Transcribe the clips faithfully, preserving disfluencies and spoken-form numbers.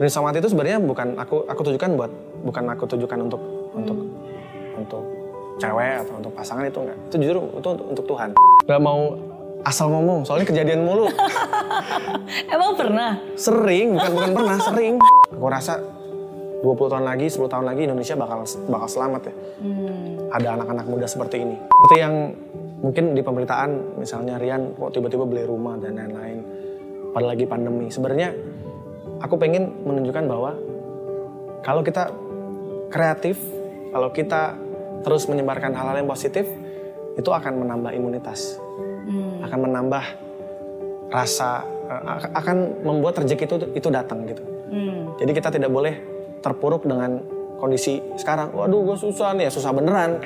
Rindu Setengah Mati itu sebenarnya bukan aku aku tujukan buat bukan aku tujukan untuk hmm. untuk untuk cewek atau untuk pasangan, itu enggak. Itu jujur itu untuk, untuk Tuhan. Gak mau asal ngomong, soalnya kejadian mulu. Emang pernah? Sering, bukan bukan pernah, sering. Aku rasa dua puluh tahun lagi, sepuluh tahun lagi Indonesia bakal bakal selamat ya. Hmm. Ada anak-anak muda seperti ini. Seperti yang mungkin di pemberitaan, misalnya Rian kok tiba-tiba beli rumah dan lain-lain. Pada lagi pandemi. Sebenarnya aku pengen menunjukkan bahwa kalau kita kreatif, kalau kita terus menyebarkan hal-hal yang positif, itu akan menambah imunitas. Hmm. Akan menambah rasa, akan membuat rezeki itu itu datang gitu. Hmm. Jadi kita tidak boleh terpuruk dengan kondisi sekarang. Waduh, gue susah nih, ya susah beneran.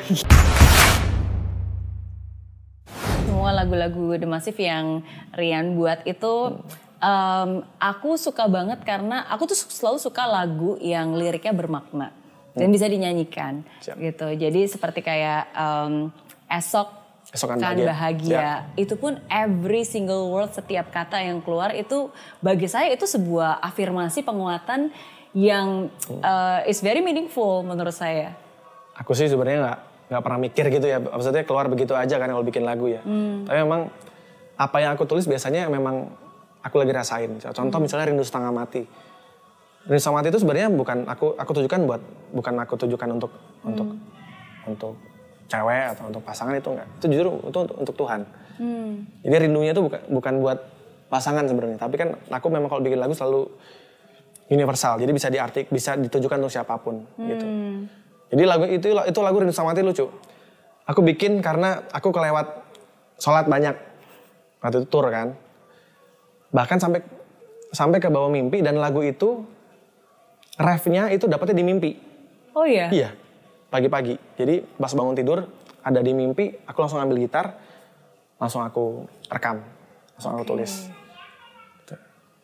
Semua lagu-lagu D'Masiv yang Rian buat itu um, aku suka banget karena aku tuh selalu suka lagu yang liriknya bermakna dan hmm. bisa dinyanyikan. Siap. Gitu. Jadi seperti kayak um, esok Esokan kan bahagia, bahagia. Ya. Itu pun every single word, setiap kata yang keluar itu bagi saya itu sebuah afirmasi penguatan yang hmm. uh, is very meaningful menurut saya. Aku sih sebenarnya nggak nggak pernah mikir gitu ya, maksudnya keluar begitu aja kan kalau bikin lagu ya. Hmm. Tapi memang apa yang aku tulis biasanya memang aku lagi rasain. Contoh hmm. misalnya Rindu Setengah Mati. Rindu Setengah Mati itu sebenarnya bukan aku aku tujukan buat bukan aku tujukan untuk hmm. untuk untuk cewek atau untuk pasangan, itu enggak. Itu jujur itu untuk, untuk Tuhan. Hmm. Jadi rindunya itu bukan bukan buat pasangan sebenarnya, tapi kan aku memang kalau bikin lagu selalu universal. Jadi bisa diartik, bisa ditujukan untuk siapapun hmm. gitu. Jadi lagu itu itu lagu Rindu Setengah Mati lucu. Aku bikin karena aku kelewat sholat banyak waktu itu tur kan. Bahkan sampai sampai ke bawah mimpi, dan lagu itu refnya itu dapatnya di mimpi. Oh iya. Iya. Pagi-pagi, jadi pas bangun tidur ada di mimpi, aku langsung ambil gitar, langsung aku rekam, langsung okay. aku tulis. Itu,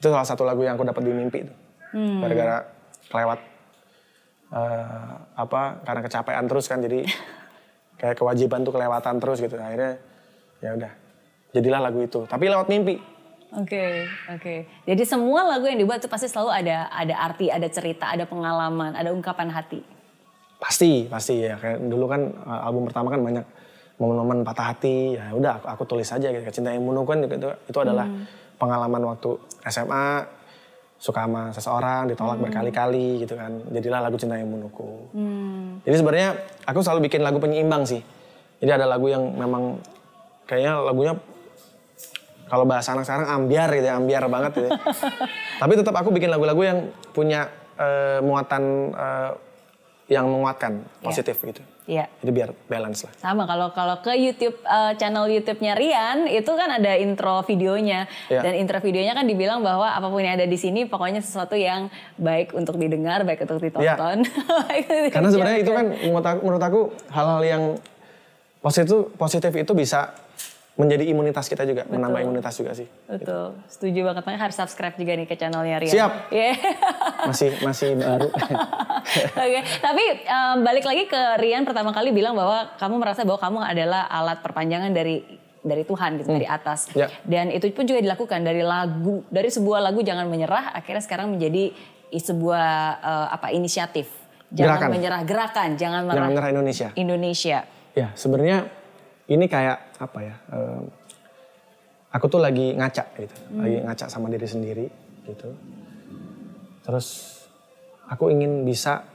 itu salah satu lagu yang aku dapat di mimpi itu, hmm. gara-gara kelewat uh, apa karena kecapean terus kan, jadi kayak kewajiban tuh kelewatan terus gitu, akhirnya ya udah jadilah lagu itu, tapi lewat mimpi. Oke, okay, oke. Okay. Jadi semua lagu yang dibuat itu pasti selalu ada ada arti, ada cerita, ada pengalaman, ada ungkapan hati. Pasti, pasti ya. Kayak dulu kan album pertama kan banyak momen-momen patah hati. Ya udah aku, aku tulis aja gitu. Cinta yang Munuku kan itu, itu adalah hmm. pengalaman waktu S M A. Suka sama seseorang, ditolak hmm. berkali-kali gitu kan. Jadilah lagu Cinta yang Munuku. Hmm. Jadi sebenarnya aku selalu bikin lagu penyeimbang sih. Jadi ada lagu yang memang kayaknya lagunya kalau bahasa anak sekarang ambiar gitu ya. Ambiar banget gitu ya. Tapi tetap aku bikin lagu-lagu yang punya uh, muatan... Uh, yang menguatkan, positif yeah. gitu. Iya. Yeah. Jadi biar balance lah. Sama kalau kalau ke YouTube uh, channel YouTube-nya Rian itu kan ada intro videonya yeah. dan intro videonya kan dibilang bahwa apapun yang ada di sini pokoknya sesuatu yang baik untuk didengar, baik untuk ditonton. Yeah. Karena sebenarnya itu kan menurut aku, menurut aku hal-hal yang positif positif itu bisa menjadi imunitas kita juga. Betul. Menambah imunitas juga sih. Betul. Gitu. Setuju banget. Makanya harus subscribe juga nih ke channelnya Rian. Siap. Yeah. Masih masih baru. Oke. Tapi um, balik lagi ke Rian pertama kali bilang bahwa kamu merasa bahwa kamu adalah alat perpanjangan dari dari Tuhan gitu, hmm. dari atas. Yeah. Dan itu pun juga dilakukan dari lagu, dari sebuah lagu Jangan Menyerah akhirnya sekarang menjadi sebuah uh, apa inisiatif. Jangan gerakan. Menyerah gerakan, jangan menyerah. Jangan menyerah Indonesia. Indonesia. Ya, sebenarnya ini kayak apa ya? Um, aku tuh lagi ngaca gitu, hmm. lagi ngaca sama diri sendiri gitu. Terus aku ingin bisa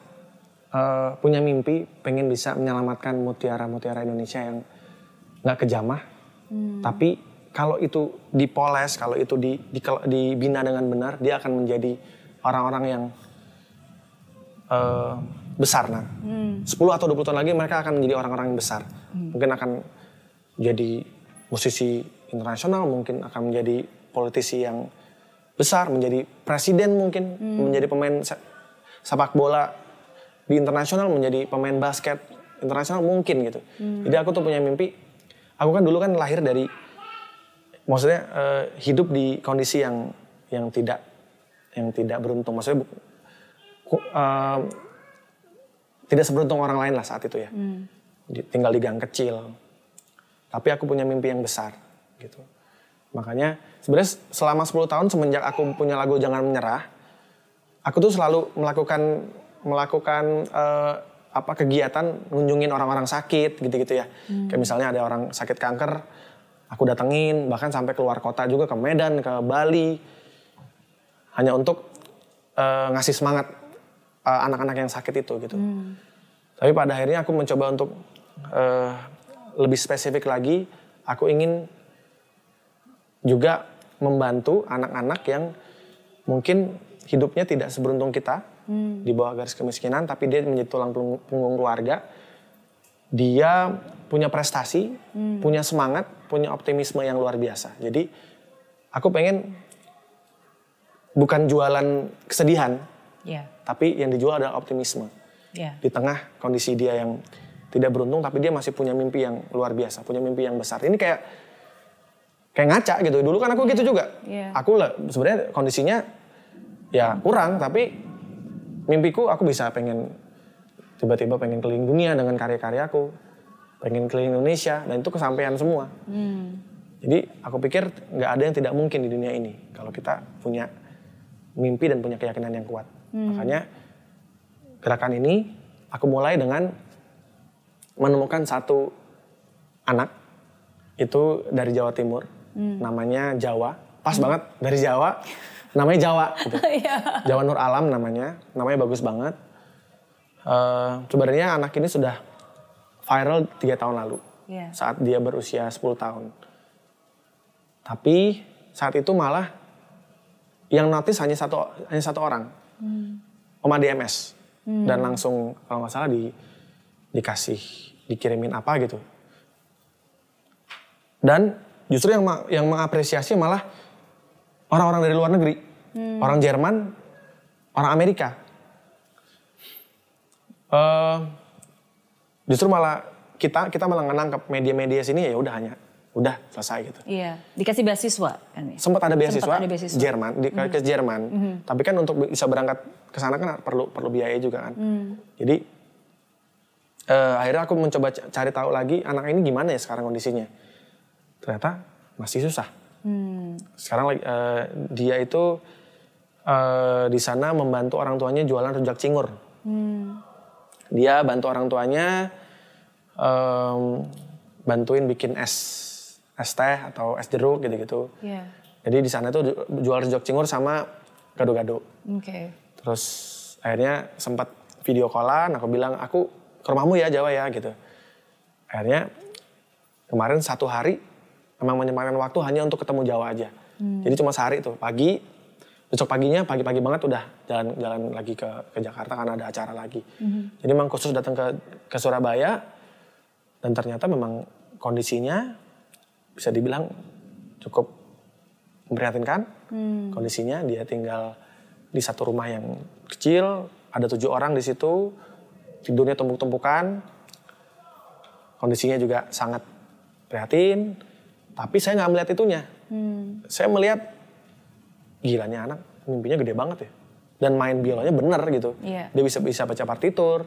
uh, punya mimpi, pengen bisa menyelamatkan mutiara-mutiara Indonesia yang nggak kejamah. Hmm. Tapi kalau itu dipoles, kalau itu di, di, dibina dengan benar, dia akan menjadi orang-orang yang uh, besar. Nah, hmm. sepuluh atau dua puluh tahun lagi mereka akan menjadi orang-orang yang besar. Hmm. Mungkin akan jadi musisi internasional, mungkin akan menjadi politisi yang besar, menjadi presiden mungkin, hmm. menjadi pemain sepak bola di internasional, menjadi pemain basket internasional mungkin gitu. Hmm. Jadi aku tuh punya mimpi, aku kan dulu kan lahir dari, maksudnya eh, hidup di kondisi yang yang tidak yang tidak beruntung, maksudnya ku, eh, tidak seberuntung orang lain lah saat itu ya. Hmm. Tinggal di gang kecil. Tapi aku punya mimpi yang besar gitu. Makanya sebenarnya selama sepuluh tahun semenjak aku punya lagu Jangan Menyerah, aku tuh selalu melakukan melakukan uh, apa kegiatan ngunjungin orang-orang sakit gitu-gitu ya. Hmm. Kayak misalnya ada orang sakit kanker, aku datengin, bahkan sampai keluar kota juga, ke Medan, ke Bali, hanya untuk uh, ngasih semangat uh, anak-anak yang sakit itu gitu. Hmm. Tapi pada akhirnya aku mencoba untuk uh, lebih spesifik lagi, aku ingin juga membantu anak-anak yang mungkin hidupnya tidak seberuntung kita, hmm. di bawah garis kemiskinan, tapi dia menjadi tulang punggung keluarga. Dia punya prestasi, hmm. punya semangat, punya optimisme yang luar biasa. Jadi aku pengen bukan jualan kesedihan, yeah. tapi yang dijual adalah optimisme. Yeah. Di tengah kondisi dia yang tidak beruntung, tapi dia masih punya mimpi yang luar biasa, punya mimpi yang besar. Ini kayak kayak ngaca gitu. Dulu kan aku yeah. gitu juga. Yeah. Aku sebenarnya kondisinya ya kurang, tapi mimpiku aku bisa pengen tiba-tiba pengen keliling dunia dengan karya-karyaku, pengen keliling Indonesia, dan itu kesampaian semua. Hmm. Jadi aku pikir nggak ada yang tidak mungkin di dunia ini kalau kita punya mimpi dan punya keyakinan yang kuat. Hmm. Makanya gerakan ini aku mulai dengan menemukan satu anak itu dari Jawa Timur, hmm. namanya Jawa, pas hmm. banget dari Jawa. Namanya Jawa, gitu. Jova Nur Alam namanya, namanya bagus banget. Uh, sebenarnya anak ini sudah viral tiga tahun lalu, yeah. saat dia berusia sepuluh tahun. Tapi saat itu malah yang notice hanya satu hanya satu orang, hmm. Oma D M S, hmm. dan langsung kalau nggak salah di dikasih dikirimin apa gitu. Dan justru yang yang mengapresiasi malah orang-orang dari luar negeri, hmm. orang Jerman, orang Amerika. Uh, justru malah kita kita malah nangkep media-media sini ya udah hanya udah selesai gitu. Iya, dikasih beasiswa kan ya. Sempat ada beasiswa, Sempat ada beasiswa. Jerman, di, hmm. ke Jerman. Hmm. Tapi kan untuk bisa berangkat ke sana kan perlu perlu biaya juga kan. Hmm. Jadi uh, akhirnya aku mencoba cari tahu lagi anak ini gimana ya sekarang kondisinya. Ternyata masih susah. Hmm. Sekarang uh, dia itu uh, di sana membantu orang tuanya jualan rujak cingur. Hmm. Dia bantu orang tuanya um, bantuin bikin es, es teh atau es jeruk gitu-gitu. Yeah. Jadi di sana tuh jual rujak cingur sama gado-gado. Okay. Terus akhirnya sempat video callan, aku bilang aku ke rumahmu ya Jawa ya gitu. Akhirnya kemarin satu hari emang menyempatkan waktu hanya untuk ketemu Jawa aja. Hmm. Jadi cuma sehari tuh, pagi, besok paginya pagi-pagi banget udah jalan-jalan lagi ke, ke Jakarta karena ada acara lagi. Hmm. Jadi memang khusus datang ke, ke Surabaya, dan ternyata memang kondisinya bisa dibilang cukup memprihatinkan. Hmm. Kondisinya dia tinggal di satu rumah yang kecil, ada tujuh orang di situ, tidurnya tumpuk-tumpukan, kondisinya juga sangat prihatin. Tapi saya nggak melihat itunya. Hmm. Saya melihat, gilanya anak, mimpinya gede banget ya. Dan main biolanya bener gitu. Yeah. Dia bisa bisa baca partitur.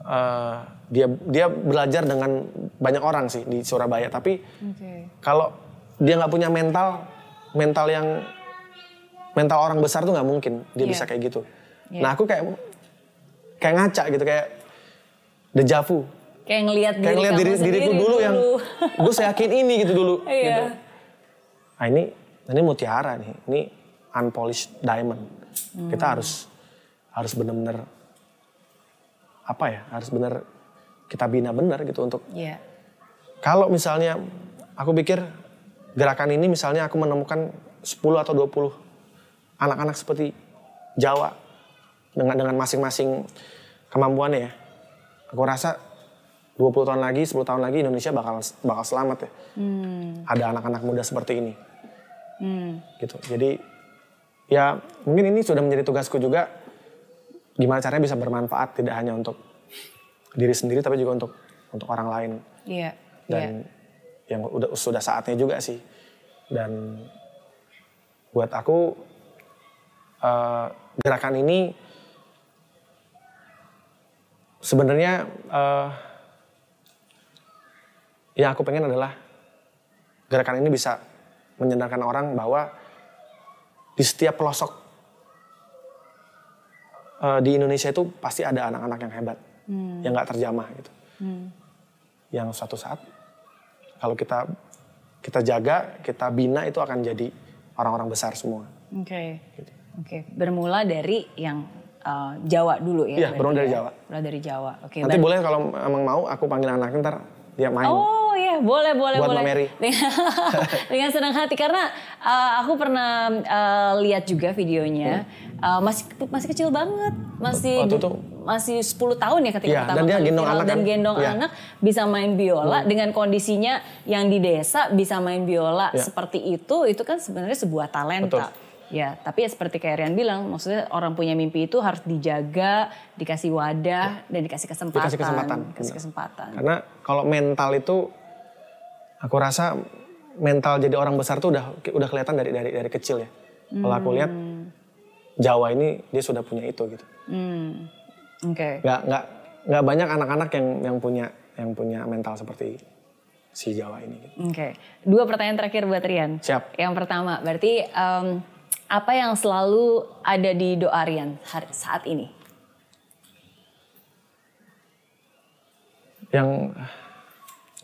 Uh, dia dia belajar dengan banyak orang sih di Surabaya. Tapi okay. kalau dia nggak punya mental, mental yang mental orang besar tuh nggak mungkin dia yeah. bisa kayak gitu. Yeah. Nah aku kayak kayak ngaca gitu, kayak deja vu. Kayak ngelihat diri kayak diri, diriku dulu, dulu yang gue yakin ini gitu dulu. Iya. Gitu. Nah ini, ini mutiara nih, ini unpolished diamond. Hmm. Kita harus harus benar-benar apa ya? Harus benar kita bina benar gitu untuk. Iya. Yeah. Kalau misalnya aku pikir gerakan ini misalnya aku menemukan sepuluh atau dua puluh anak-anak seperti Jawa dengan dengan masing-masing kemampuannya ya. Aku rasa dua puluh tahun lagi, sepuluh tahun lagi Indonesia bakal bakal selamat ya. Hmm. Ada anak-anak muda seperti ini. Hmm. Gitu. Jadi ya mungkin ini sudah menjadi tugasku juga. Gimana caranya bisa bermanfaat tidak hanya untuk diri sendiri tapi juga untuk untuk orang lain. Iya. Yeah. Dan yeah. yang udah sudah saatnya juga sih. Dan buat aku uh, gerakan ini sebenarnya uh, yang aku pengen adalah gerakan ini bisa menyadarkan orang bahwa di setiap pelosok uh, di Indonesia itu pasti ada anak-anak yang hebat, hmm. yang nggak terjamah gitu. Hmm. Yang suatu saat kalau kita kita jaga, kita bina, itu akan jadi orang-orang besar semua. Oke, okay. Gitu. Oke. Okay. Bermula dari yang uh, Jawa dulu ya? Iya, bermula dari Jawa. Bermula dari Jawa. Oke. Okay, nanti baru... boleh kalau emang mau, aku panggil anaknya ntar dia main. Oh. Oh iya, boleh, boleh, buat boleh. Mbak Mary. Dengan senang hati, karena uh, aku pernah uh, lihat juga videonya. Uh, masih masih kecil banget. Masih waktu itu, masih sepuluh tahun ya ketika ya, pertama dan dia kali gendong viral, anak, dan gendong ya. Anak bisa main biola hmm. dengan kondisinya yang di desa bisa main biola ya. Seperti itu. Itu kan sebenarnya sebuah talenta. Betul. Ya, tapi ya seperti kayak Rian bilang, maksudnya orang punya mimpi itu harus dijaga, dikasih wadah ya. Dan dikasih kesempatan. Dikasih kesempatan. Dikasih kesempatan. Karena kalau mental itu aku rasa mental jadi orang besar tuh udah udah kelihatan dari dari dari kecil ya. Hmm. Kalau aku lihat Jawa ini dia sudah punya itu gitu. Hmm. Oke. Okay. Gak nggak nggak banyak anak-anak yang yang punya yang punya mental seperti si Jawa ini. Gitu. Oke. Okay. Dua pertanyaan terakhir buat Rian. Siap. Yang pertama, berarti um, apa yang selalu ada di doa Rian saat ini? Yang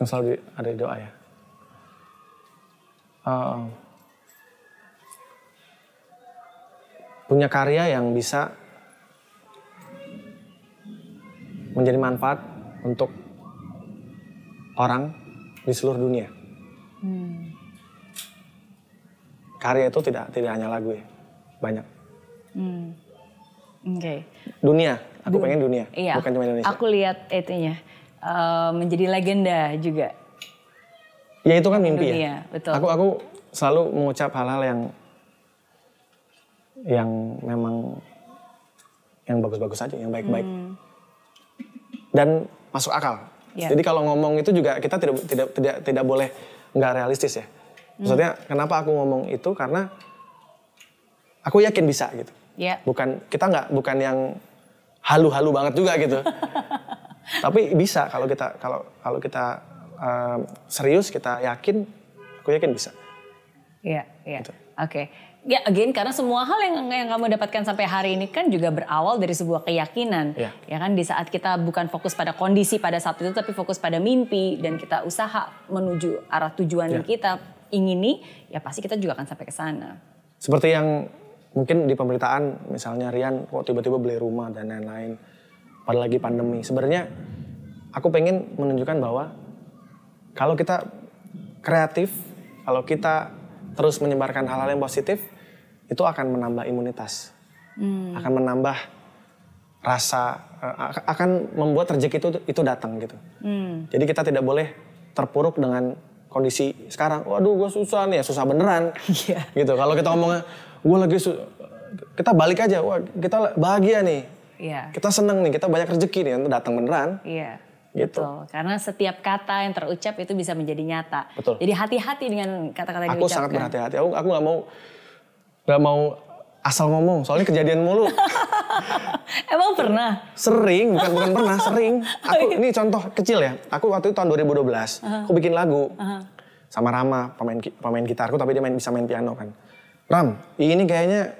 yang selalu ada di doa ya. Uh, punya karya yang bisa menjadi manfaat untuk orang di seluruh dunia. Hmm. Karya itu tidak tidak hanya lagu ya, banyak. Hmm. Oke. Okay. Dunia, aku du- pengen dunia, iya, bukan cuma Indonesia. Aku lihat itunya uh, menjadi legenda juga. Ya itu kan mimpi dunia, ya. Betul. Aku aku selalu mengucap hal-hal yang yang memang yang bagus-bagus aja, yang baik-baik hmm. dan masuk akal. Ya. Jadi kalau ngomong itu juga kita tidak tidak tidak tidak boleh nggak realistis ya. Maksudnya hmm. kenapa aku ngomong itu karena aku yakin bisa gitu. Ya. Bukan kita nggak bukan yang halu-halu banget juga gitu. Tapi bisa kalau kita kalau kalau kita Um, serius kita yakin, aku yakin bisa. Iya, iya. Gitu. Oke. Okay. Ya, again karena semua hal yang yang kamu dapatkan sampai hari ini kan juga berawal dari sebuah keyakinan. Ya, ya kan di saat kita bukan fokus pada kondisi pada saat itu tapi fokus pada mimpi dan kita usaha menuju arah tujuan ya. Yang kita ingini, ya pasti kita juga akan sampai ke sana. Seperti yang mungkin di pemberitaan misalnya Rian kok tiba-tiba beli rumah dan lain-lain pada lagi pandemi. Sebenarnya aku pengen menunjukkan bahwa kalau kita kreatif, kalau kita terus menyebarkan hal-hal yang positif, itu akan menambah imunitas, hmm. akan menambah rasa, akan membuat rezeki itu itu datang gitu. Hmm. Jadi kita tidak boleh terpuruk dengan kondisi sekarang. Waduh, gue susah nih, susah beneran. Yeah. Gitu. Kalau kita ngomongnya, gue lagi su- kita balik aja. Wah, kita bahagia nih. Yeah. Kita seneng nih, kita banyak rezeki nih, datang beneran. Iya. Yeah. Gitu. Betul, karena setiap kata yang terucap itu bisa menjadi nyata. Betul. Jadi hati-hati dengan kata-kata yang diucapkan. Aku sangat berhati-hati. Aku aku nggak mau nggak mau asal ngomong. Soalnya kejadian mulu. Emang pernah? Sering, bukan bukan pernah, sering. Aku ini contoh kecil ya. Aku waktu itu tahun dua ribu dua belas, uh-huh. aku bikin lagu uh-huh. sama Rama, pemain pemain gitarku, tapi dia main bisa main piano kan. Ram, ini kayaknya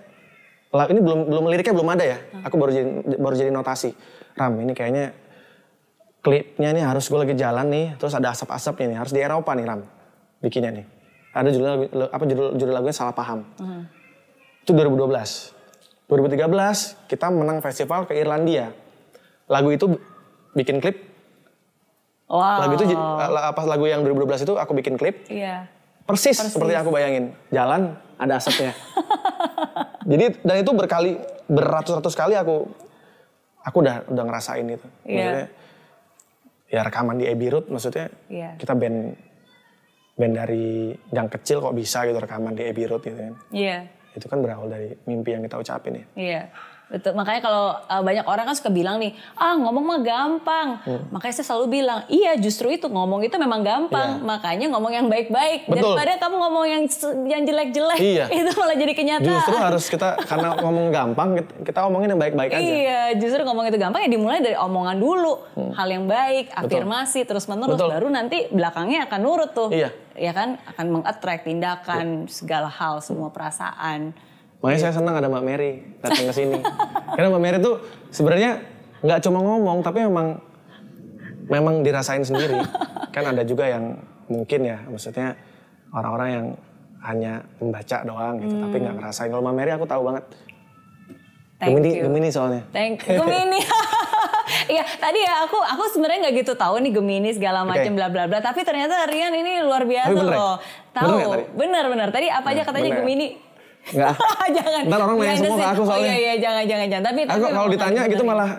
ini belum belum liriknya belum ada ya. Aku baru jadi baru jadi notasi. Ram, ini kayaknya klipnya nih harus gue lagi jalan nih, terus ada asap-asapnya nih, harus di Eropa nih Ram, bikinnya nih. Ada judul apa judul judul lagunya Salah Paham. Uh-huh. Itu dua ribu dua belas. dua ribu tiga belas kita menang festival ke Irlandia. Lagu itu bikin klip. Wow. Lagu itu apa lagu yang dua ribu dua belas itu aku bikin klip. Iya. Persis, Persis seperti yang aku bayangin. Jalan ada asapnya. Jadi dan itu berkali beratus-ratus kali aku aku udah udah ngerasain itu. Maksudnya yeah. Ya rekaman di Abbey Road maksudnya yeah. kita band band dari yang kecil kok bisa gitu rekaman di Abbey Road gitu kan. Iya. Yeah. Itu kan berawal dari mimpi yang kita ucapin ya. Iya. Yeah. Betul. Makanya kalau uh, banyak orang kan suka bilang nih, ah ngomong mah gampang. Hmm. Makanya saya selalu bilang, iya justru itu ngomong itu memang gampang. Yeah. Makanya ngomong yang baik-baik. Betul. Daripada kamu ngomong yang yang jelek-jelek. Iya. Itu malah jadi kenyataan. Justru harus kita karena ngomong gampang kita ngomongin yang baik-baik aja. Iya, justru ngomong itu gampang ya dimulai dari omongan dulu. Hmm. Hal yang baik, afirmasi terus-menerus baru nanti belakangnya akan nurut tuh. Iya. Ya kan akan mengattract tindakan, yeah. segala hal, semua perasaan. Makanya saya senang ada Mbak Mary datang ke sini. Karena Mbak Mary tuh sebenarnya nggak cuma ngomong, tapi memang memang dirasain sendiri. Kan ada juga yang mungkin ya, maksudnya orang-orang yang hanya membaca doang gitu, hmm. tapi nggak ngerasain. Kalau Mbak Mary aku tahu banget. Thank Gemini, you. Gemini soalnya. Thank you. Gemini. Iya, tadi ya aku aku sebenarnya nggak gitu tahu nih Gemini segala macam okay. bla bla bla. Tapi ternyata Rian ini luar biasa bener, loh. Tahu. Bener bener. Tadi apa aja katanya bener. Gemini? Enggak. Jangan. Ntar orang nanya semua ke aku soalnya. Oh, iya iya jangan jangan jangan. Tapi aku kalau ditanya gitu bener. Malah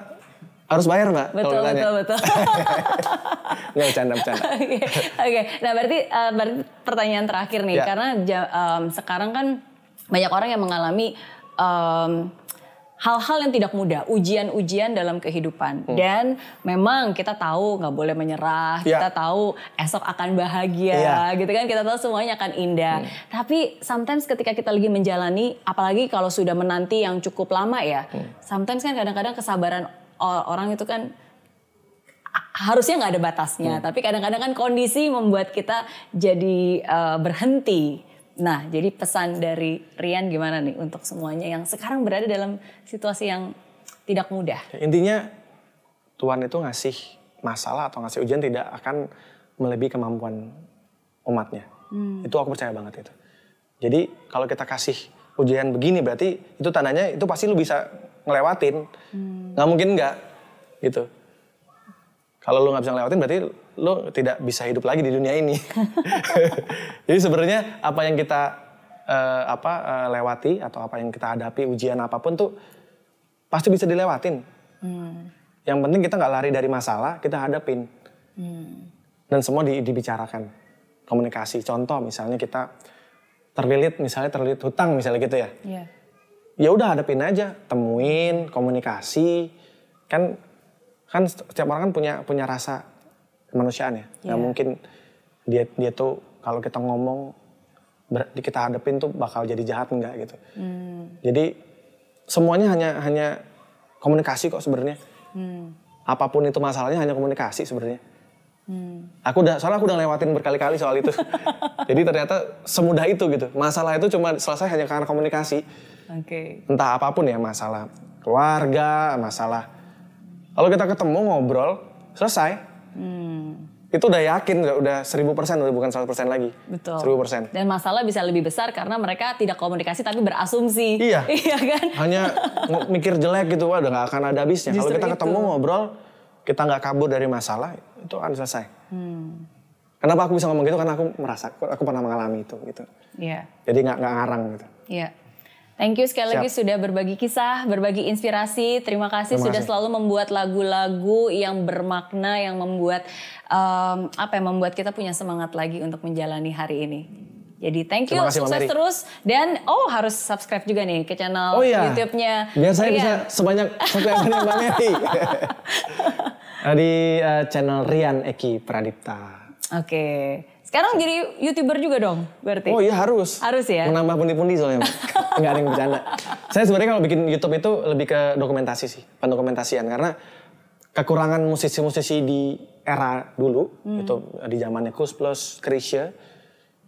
harus bayar Mbak. Betul betul betul. Nggak bercanda bercanda. Oke. Okay. Nah berarti, uh, berarti pertanyaan terakhir nih, yeah. karena um, sekarang kan banyak orang yang mengalami um, hal-hal yang tidak mudah, ujian-ujian dalam kehidupan. Hmm. Dan memang kita tahu nggak boleh menyerah, yeah. kita tahu esok akan bahagia, yeah. gitu kan. Kita tahu semuanya akan indah. Hmm. Tapi sometimes ketika kita lagi menjalani, apalagi kalau sudah menanti yang cukup lama ya, hmm. sometimes kan kadang-kadang kesabaran orang itu kan harusnya nggak ada batasnya. Hmm. Tapi kadang-kadang kan kondisi membuat kita jadi uh, berhenti. Nah, jadi pesan dari Rian gimana nih untuk semuanya yang sekarang berada dalam situasi yang tidak mudah? Intinya Tuhan itu ngasih masalah atau ngasih ujian tidak akan melebihi kemampuan umatnya. Hmm. Itu aku percaya banget itu. Jadi kalau kita kasih ujian begini berarti itu tandanya itu pasti lu bisa ngelewatin. Hmm. Nggak mungkin nggak gitu. Kalau lu nggak bisa ngelewatin berarti lo tidak bisa hidup lagi di dunia ini. Jadi sebenarnya apa yang kita uh, apa uh, lewati atau apa yang kita hadapi ujian apapun tuh pasti bisa dilewatin. Hmm. Yang penting kita nggak lari dari masalah, kita hadapin. Hmm. Dan semua di, dibicarakan, komunikasi. Contoh misalnya kita terlilit, misalnya terlilit hutang misalnya gitu ya. Yeah. Ya udah hadapin aja, temuin, komunikasi. Kan kan setiap orang kan punya punya rasa kemanusiaan ya, yeah. nggak mungkin dia dia tuh kalau kita ngomong ber, kita hadapin tuh bakal jadi jahat enggak gitu. Mm. Jadi semuanya hanya hanya komunikasi kok sebenarnya. Mm. Apapun itu masalahnya hanya komunikasi sebenarnya. Mm. Aku udah soalnya aku udah lewatin berkali-kali soal itu. Jadi ternyata semudah itu gitu. Masalah itu cuma selesai hanya karena komunikasi. Oke. Okay. Entah apapun ya masalah keluarga, masalah. Kalau kita ketemu ngobrol selesai. Hmm. Itu udah yakin, udah seribu persen, udah bukan seratus persen lagi. Betul. Seribu persen. Dan masalah bisa lebih besar karena mereka tidak komunikasi tapi berasumsi. Iya. Iya kan? Hanya mikir jelek gitu, wah udah gak akan ada habisnya. Kalau kita itu. Ketemu ngobrol, kita gak kabur dari masalah, itu akan selesai. Hmm. Kenapa aku bisa ngomong gitu? Karena aku merasa, aku pernah mengalami itu gitu. Iya. Yeah. Jadi gak, gak ngarang gitu. Iya. Yeah. Thank you sekali Siap. Lagi sudah berbagi kisah, berbagi inspirasi. Terima kasih, Terima kasih. Sudah selalu membuat lagu-lagu yang bermakna, yang membuat um, apa yang membuat kita punya semangat lagi untuk menjalani hari ini. Jadi thank you, kasih, sukses terus dan oh harus subscribe juga nih ke channel oh, iya. YouTube-nya. Biar saya Rian. Bisa sebanyak subscribe-nya Mbak Mary. Di uh, channel Rian Ekky Pradipta. Oke. Okay. Sekarang jadi YouTuber juga dong berarti? Oh iya harus. Harus ya? Menambah pundi-pundi soalnya. Nggak ada yang bercanda. Saya sebenarnya kalau bikin YouTube itu lebih ke dokumentasi sih. Pendokumentasian. Karena kekurangan musisi-musisi di era dulu. Hmm. Itu di zamannya Koes Plus, Chrisye.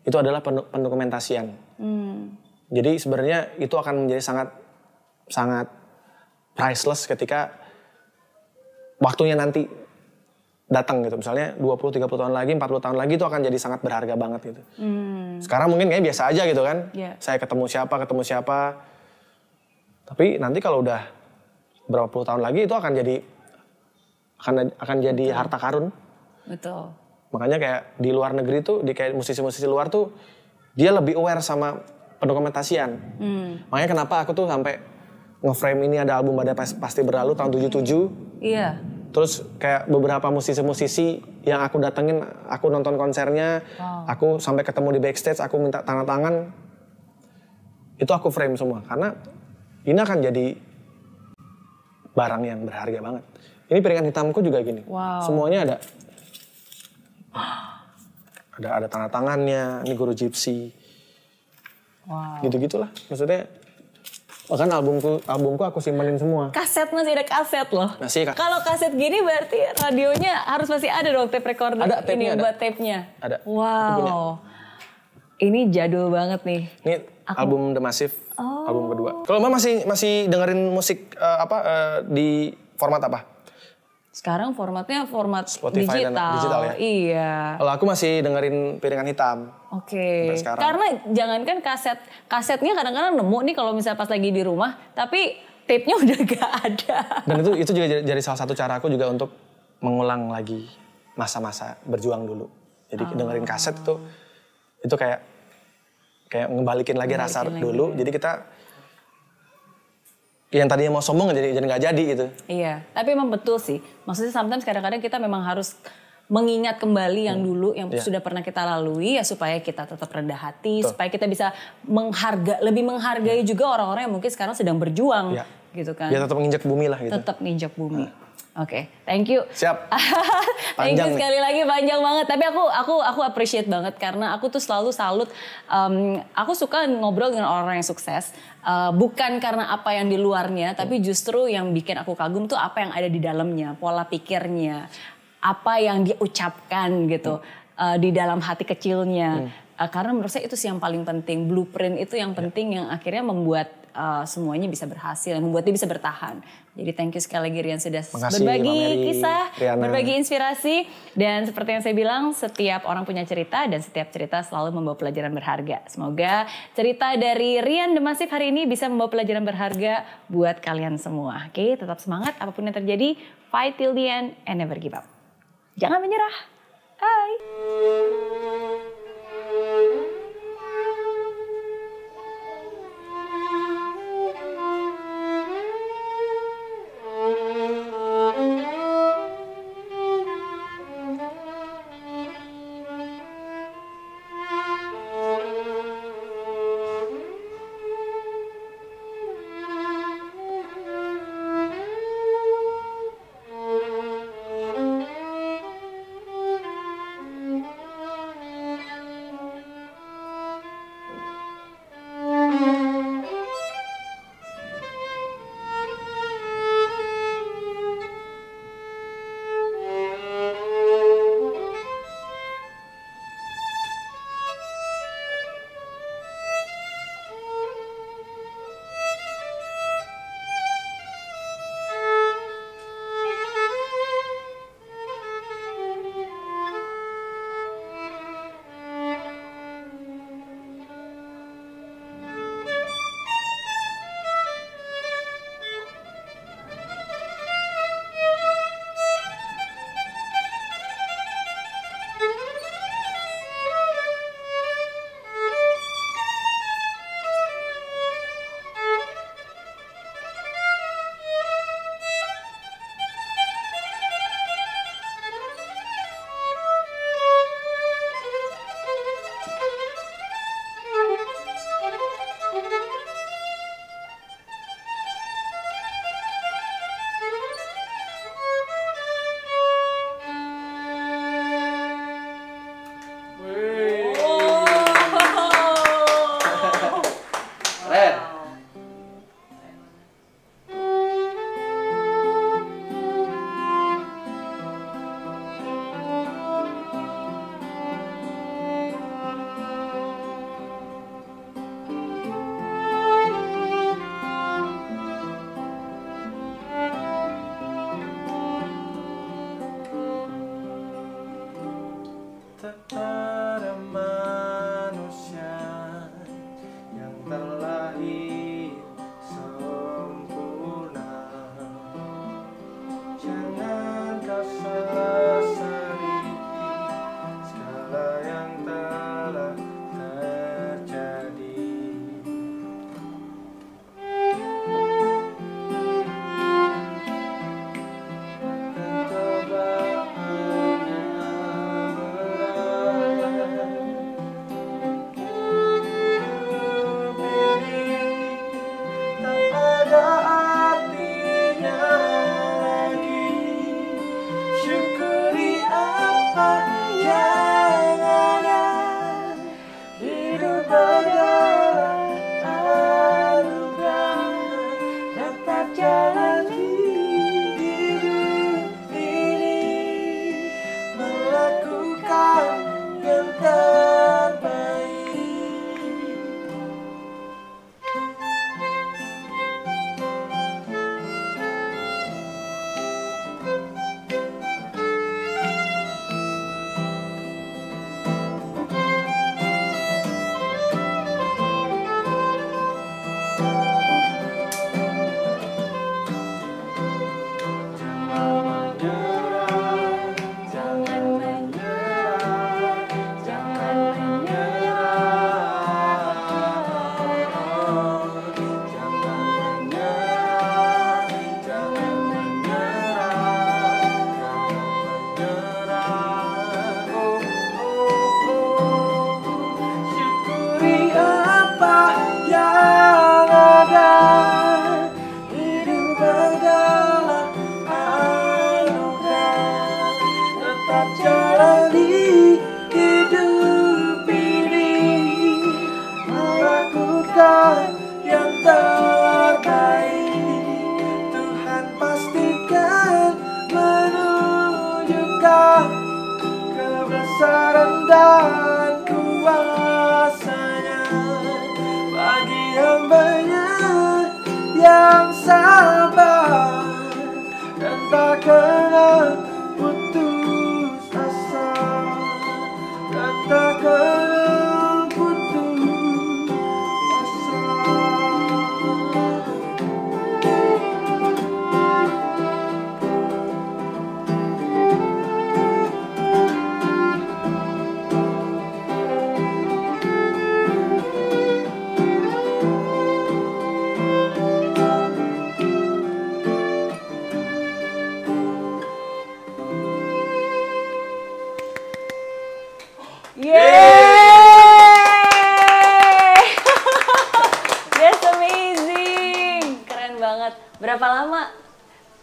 Itu adalah pendokumentasian. Hmm. Jadi sebenarnya itu akan menjadi sangat sangat priceless ketika waktunya nanti. Datang gitu, misalnya dua puluh tiga puluh tahun lagi, empat puluh tahun lagi itu akan jadi sangat berharga banget gitu. Hmm. Sekarang mungkin kayak biasa aja gitu kan, yeah. saya ketemu siapa, ketemu siapa. Tapi nanti kalau udah berapa puluh tahun lagi itu akan jadi akan akan jadi Betul. Harta karun. Betul. Makanya kayak di luar negeri tuh, di kayak musisi-musisi luar tuh dia lebih aware sama pendokumentasian. Hmm. Makanya kenapa aku tuh sampai nge-frame ini ada album Badai Pasti Berlalu tahun tujuh puluh tujuh. Iya. Yeah. Terus kayak beberapa musisi-musisi yang aku datengin, aku nonton konsernya, wow. aku sampai ketemu di backstage, aku minta tanda tangan, itu aku frame semua. Karena ini akan jadi barang yang berharga banget. Ini piringan hitamku juga gini, wow. semuanya ada, ada ada tanda tangannya, ini guru Gipsy, wow. gitu-gitulah maksudnya. Bahkan albumku, albumku aku simpanin semua. Kaset masih ada kaset loh. Masih kaset. Kalau kaset gini berarti radionya harus masih ada dong tape recorder. Ada tape-nya. Buat tape-nya. Ada. Wow. Ini jadul banget nih. Ini aku, album D'Masiv oh. album kedua. Kalau Mbak masih masih dengerin musik uh, apa uh, di format apa? Sekarang formatnya format Spotify digital. Dan digital ya? Iya. Kalau aku masih dengerin Piringan Hitam. Oke. Okay. Karena jangankan kaset, kasetnya kadang-kadang nemu nih kalau misalnya pas lagi di rumah, tapi tape-nya udah gak ada. Dan itu itu juga jadi salah satu cara aku juga untuk mengulang lagi masa-masa berjuang dulu. Jadi oh. dengerin kaset itu itu kayak kayak ngebalikin lagi ngebalikin rasa lagi dulu. Ya. Jadi kita yang tadinya mau sombong jadi jadi nggak jadi gitu. Iya, tapi emang betul sih. Maksudnya sometimes kadang-kadang kita memang harus mengingat kembali yang hmm. dulu, yang yeah. sudah pernah kita lalui ya supaya kita tetap rendah hati, Tuh. supaya kita bisa mengharga, lebih menghargai yeah. juga orang-orang yang mungkin sekarang sedang berjuang, yeah. gitu kan. Ya tetap menginjak bumi lah gitu. Tetap menginjak bumi. Hmm. Oke, okay, thank you. Siap. Thank you sekali lagi, panjang banget. Tapi aku aku aku appreciate banget karena aku tuh selalu salut. Um, aku suka ngobrol dengan orang yang sukses. Uh, bukan karena apa yang di luarnya, tapi justru yang bikin aku kagum tuh apa yang ada di dalamnya, pola pikirnya, apa yang diucapkan gitu uh, di dalam hati kecilnya. Uh, karena menurut saya itu sih yang paling penting. Blueprint itu yang penting yang akhirnya membuat Uh, semuanya bisa berhasil, membuat dia bisa bertahan. Jadi thank you sekali lagi Rian sudah Makasih, berbagi kisah, Riana. berbagi inspirasi. Dan seperti yang saya bilang, setiap orang punya cerita dan setiap cerita selalu membawa pelajaran berharga. Semoga cerita dari Rian D'Masiv hari ini bisa membawa pelajaran berharga buat kalian semua. Oke, tetap semangat apapun yang terjadi. Fight till the end and never give up. Jangan menyerah. Bye.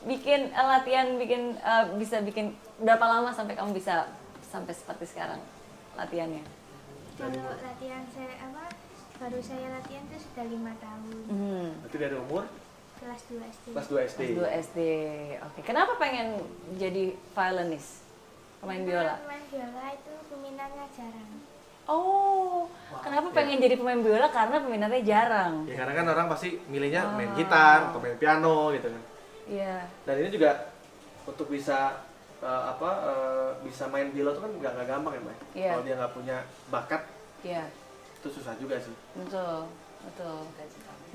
bikin uh, latihan, bikin uh, bisa bikin berapa lama sampai kamu bisa sampai seperti sekarang latihannya? Kalau latihan saya apa? Baru saya latihan itu sudah lima tahun. Hmm. Itu dari umur? Kelas dua S D. Kelas dua S D. Kelas dua S D. Oke. Kenapa pengen jadi violinist? Pemain biola? Pemain biola itu peminatnya jarang. Oh, wow. Kenapa ya. pengen jadi pemain biola? Karena peminatnya jarang. Ya karena kan orang pasti milihnya oh. main gitar atau main piano gitu kan. Iya. Dan ini juga untuk bisa uh, apa uh, bisa main biola itu kan nggak nggak gampang ya, Mbak. Yeah. Kalau dia nggak punya bakat, yeah. itu susah juga sih. Betul, betul.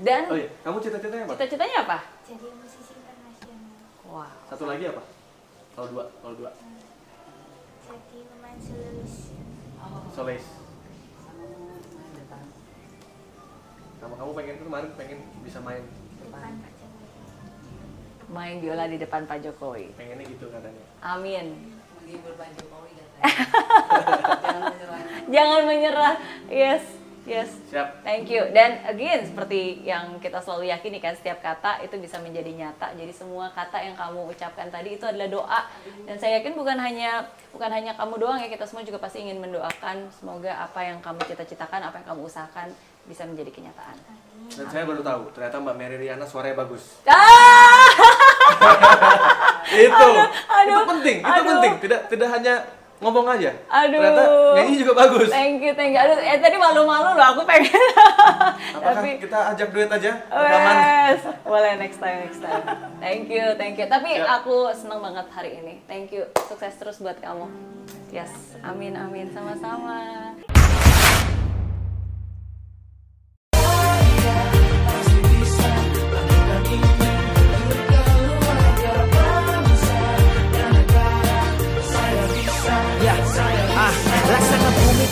Dan oh, iya. kamu cita-citanya apa? Cita-citanya apa? Jadi musisi internasional. Wah. Wow. Satu lagi apa? Kalau dua, kalau dua. Jadi pemain solis. Oh. Solis. Kamu kamu pengen kemarin pengen bisa main depan Pak Jokowi. Main biola di depan Pak Jokowi. Pengennya gitu katanya. Amin. Menghibur Pak Jokowi katanya. Jangan menyerah. Jangan menyerah. Yes. Yes, siap. Thank you. Dan again, seperti yang kita selalu yakini kan, setiap kata itu bisa menjadi nyata. Jadi semua kata yang kamu ucapkan tadi itu adalah doa. Dan saya yakin bukan hanya bukan hanya kamu doang ya, kita semua juga pasti ingin mendoakan semoga apa yang kamu cita-citakan, apa yang kamu usahakan bisa menjadi kenyataan. Dan Amin. Saya baru tahu, ternyata Mbak Mary Riana suaranya bagus. Ah! itu, aduh, aduh, itu penting, itu aduh. penting. Tidak tidak hanya ngomong aja, aduh. ternyata nyanyi juga bagus. Thank you, thank you. Aduh, eh tadi malu-malu loh, aku pengen. Apakah Tapi, kita ajak duet aja? Yes, boleh next time, next time. Thank you, thank you. Tapi ya. aku senang banget hari ini. Thank you, sukses terus buat kamu. Yes, amin, amin, sama-sama.